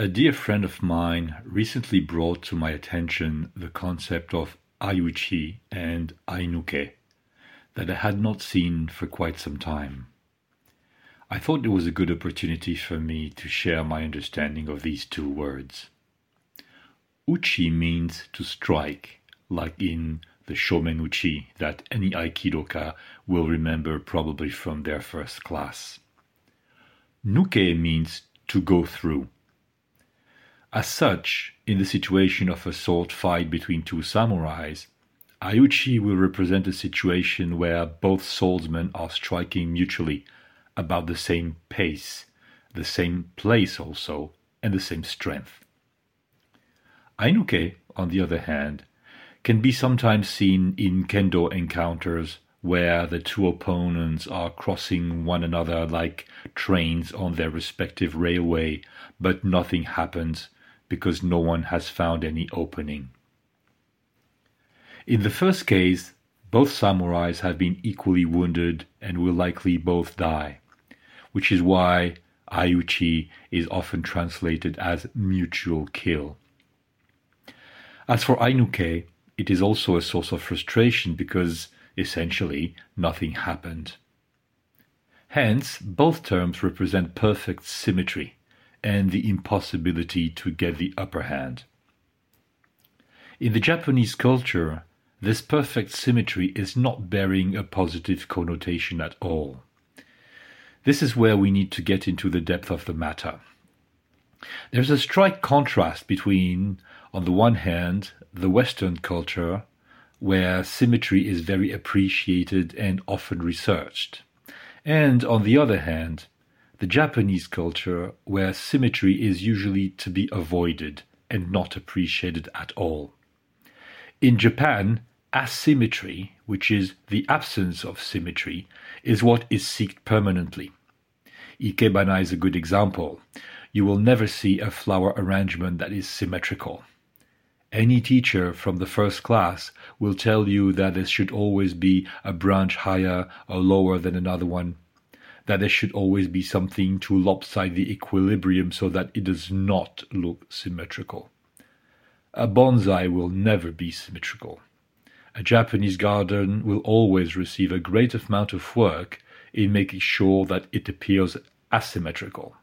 A dear friend of mine recently brought to my attention the concept of Aiuchi and Ainuke that I had not seen for quite some time. I thought it was a good opportunity for me to share my understanding of these two words. Uchi means to strike, like in the shomen uchi that any aikidoka will remember probably from their first class. Nuke means to go through. As such, in the situation of a sword fight between two samurais, Aiuchi will represent a situation where both swordsmen are striking mutually, about the same pace, the same place also, and the same strength. Ainuke, on the other hand, can be sometimes seen in kendo encounters where the two opponents are crossing one another like trains on their respective railway, but nothing happens, because no one has found any opening. In the first case, both samurais have been equally wounded and will likely both die, which is why Aiuchi is often translated as mutual kill. As for Ainuke, it is also a source of frustration because, essentially, nothing happened. Hence, both terms represent perfect symmetry and the impossibility to get the upper hand. In the Japanese culture, this perfect symmetry is not bearing a positive connotation at all. This is where we need to get into the depth of the matter. There's a stark contrast between, on the one hand, the Western culture, where symmetry is very appreciated and often researched, and, on the other hand, the Japanese culture, where symmetry is usually to be avoided and not appreciated at all. In Japan, asymmetry, which is the absence of symmetry, is what is sought permanently. Ikebana is a good example. You will never see a flower arrangement that is symmetrical. Any teacher from the first class will tell you that there should always be a branch higher or lower than another one, that there should always be something to lopside the equilibrium so that it does not look symmetrical. A bonsai will never be symmetrical. A Japanese garden will always receive a great amount of work in making sure that it appears asymmetrical.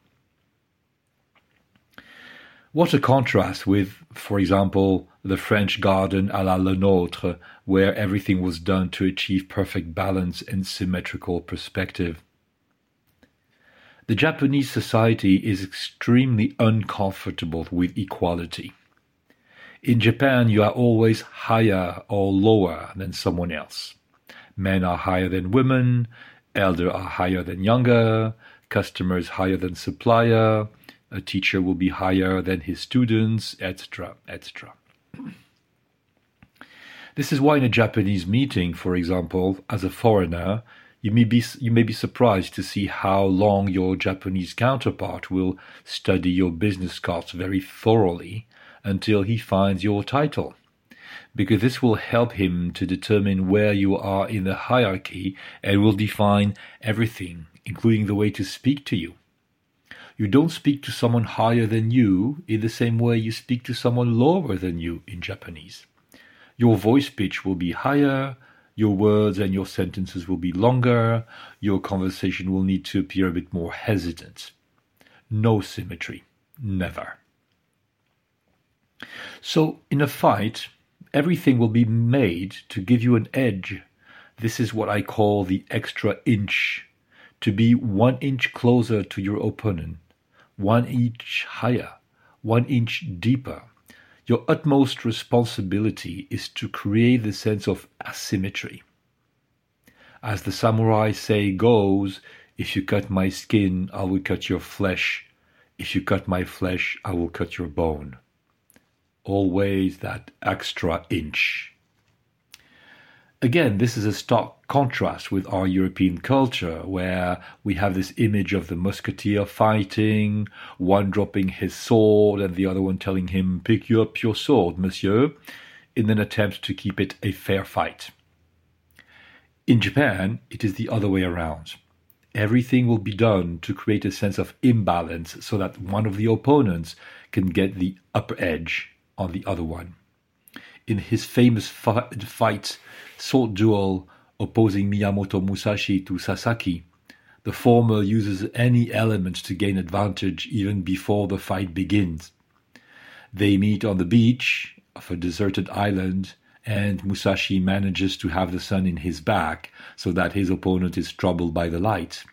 What a contrast with, for example, the French garden à la Le Nôtre, where everything was done to achieve perfect balance and symmetrical perspective. The Japanese society is extremely uncomfortable with equality. In Japan, you are always higher or lower than someone else. Men are higher than women, elder are higher than younger, customers higher than supplier, a teacher will be higher than his students, etc., etc. This is why in a Japanese meeting, for example, as a foreigner, you may be surprised to see how long your Japanese counterpart will study your business cards very thoroughly until he finds your title, because this will help him to determine where you are in the hierarchy and will define everything, including the way to speak to you. You don't speak to someone higher than you in the same way you speak to someone lower than you in Japanese. Your voice pitch will be higher. Your words and your sentences will be longer. Your conversation will need to appear a bit more hesitant. No symmetry. Never. So, in a fight, everything will be made to give you an edge. This is what I call the extra inch. To be 1 inch closer to your opponent, 1 inch higher, 1 inch deeper. Your utmost responsibility is to create the sense of asymmetry. As the samurai say goes, if you cut my skin, I will cut your flesh. If you cut my flesh, I will cut your bone. Always that extra inch. Again, this is a stark contrast with our European culture, where we have this image of the musketeer fighting, one dropping his sword and the other one telling him, "Pick up your sword, monsieur," in an attempt to keep it a fair fight. In Japan, it is the other way around. everything will be done to create a sense of imbalance so that one of the opponents can get the upper edge on the other one. In his famous fight, sword duel opposing Miyamoto Musashi to Sasaki, the former uses any element to gain advantage even before the fight begins. They meet on the beach of a deserted island, and Musashi manages to have the sun in his back so that his opponent is troubled by the light.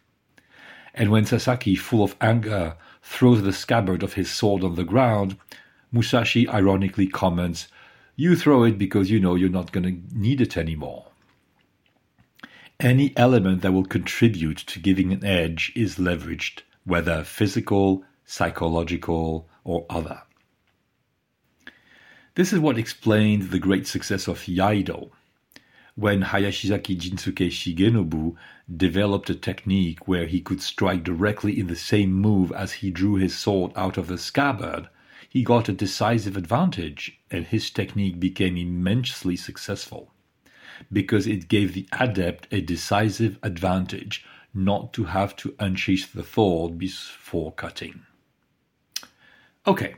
And when Sasaki, full of anger, throws the scabbard of his sword on the ground, Musashi ironically comments, "You throw it because you know you're not going to need it anymore." Any element that will contribute to giving an edge is leveraged, whether physical, psychological, or other. This is what explained the great success of iaido, when Hayashizaki Jinsuke Shigenobu developed a technique where he could strike directly in the same move as he drew his sword out of the scabbard. He got a decisive advantage, and his technique became immensely successful because it gave the adept a decisive advantage not to have to unsheath the sword before cutting. Okay,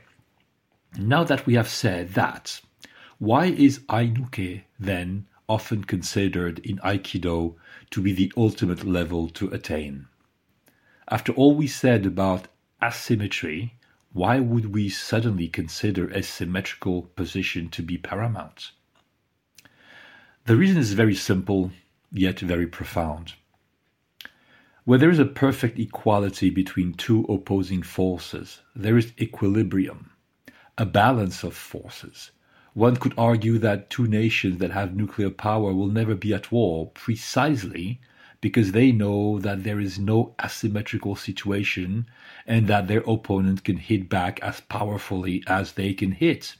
now that we have said that, why is Ainuke then often considered in Aikido to be the ultimate level to attain? After all we said about asymmetry, why would we suddenly consider a symmetrical position to be paramount? The reason is very simple, yet very profound. Where there is a perfect equality between two opposing forces, there is equilibrium, a balance of forces. One could argue that two nations that have nuclear power will never be at war precisely because they know that there is no asymmetrical situation and that their opponent can hit back as powerfully as they can hit.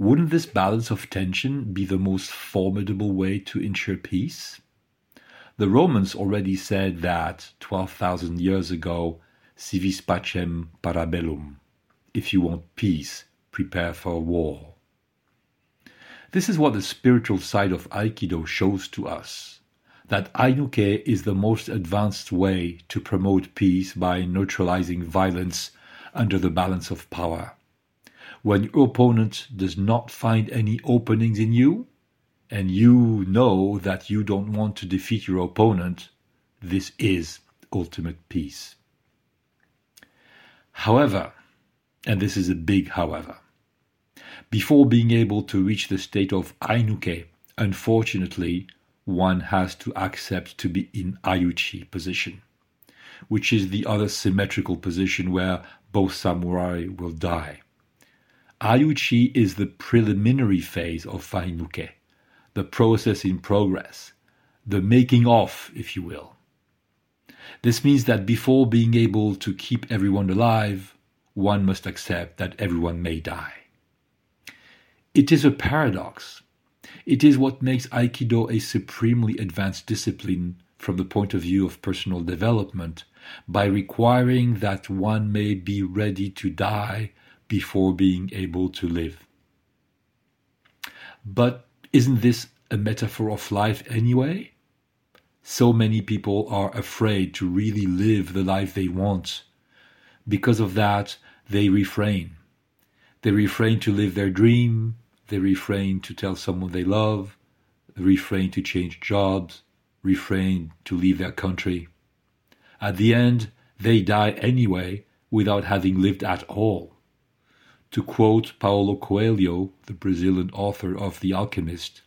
Wouldn't this balance of tension be the most formidable way to ensure peace? The Romans already said that 12,000 years ago, civis pacem para bellum. If you want peace, prepare for war. This is what the spiritual side of Aikido shows to us, that Ainuke is the most advanced way to promote peace by neutralizing violence under the balance of power. When your opponent does not find any openings in you, and you know that you don't want to defeat your opponent, this is ultimate peace. However, and this is a big however, before being able to reach the state of Ainuke, unfortunately, one has to accept to be in Aiuchi position, which is the other symmetrical position where both samurai will die. Aiuchi is the preliminary phase of Ainuke, the process in progress, the making of, if you will. This means that before being able to keep everyone alive, one must accept that everyone may die. It is a paradox. It is what makes Aikido a supremely advanced discipline from the point of view of personal development, by requiring that one may be ready to die before being able to live. But isn't this a metaphor of life anyway? So many people are afraid to really live the life they want. Because of that, they refrain. They refrain to live their dream. They refrain to tell someone they love, refrain to change jobs, refrain to leave their country. At the end, they die anyway without having lived at all. To quote Paulo Coelho, the Brazilian author of The Alchemist,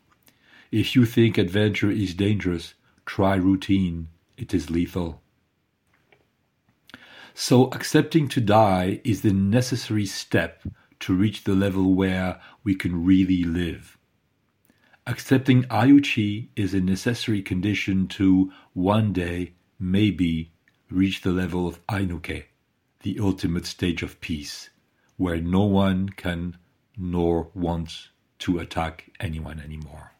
"If you think adventure is dangerous, try routine. It is lethal." So accepting to die is the necessary step to reach the level where we can really live. Accepting Aiuchi is a necessary condition to one day, maybe, reach the level of Ainuke, the ultimate stage of peace, where no one can nor wants to attack anyone anymore.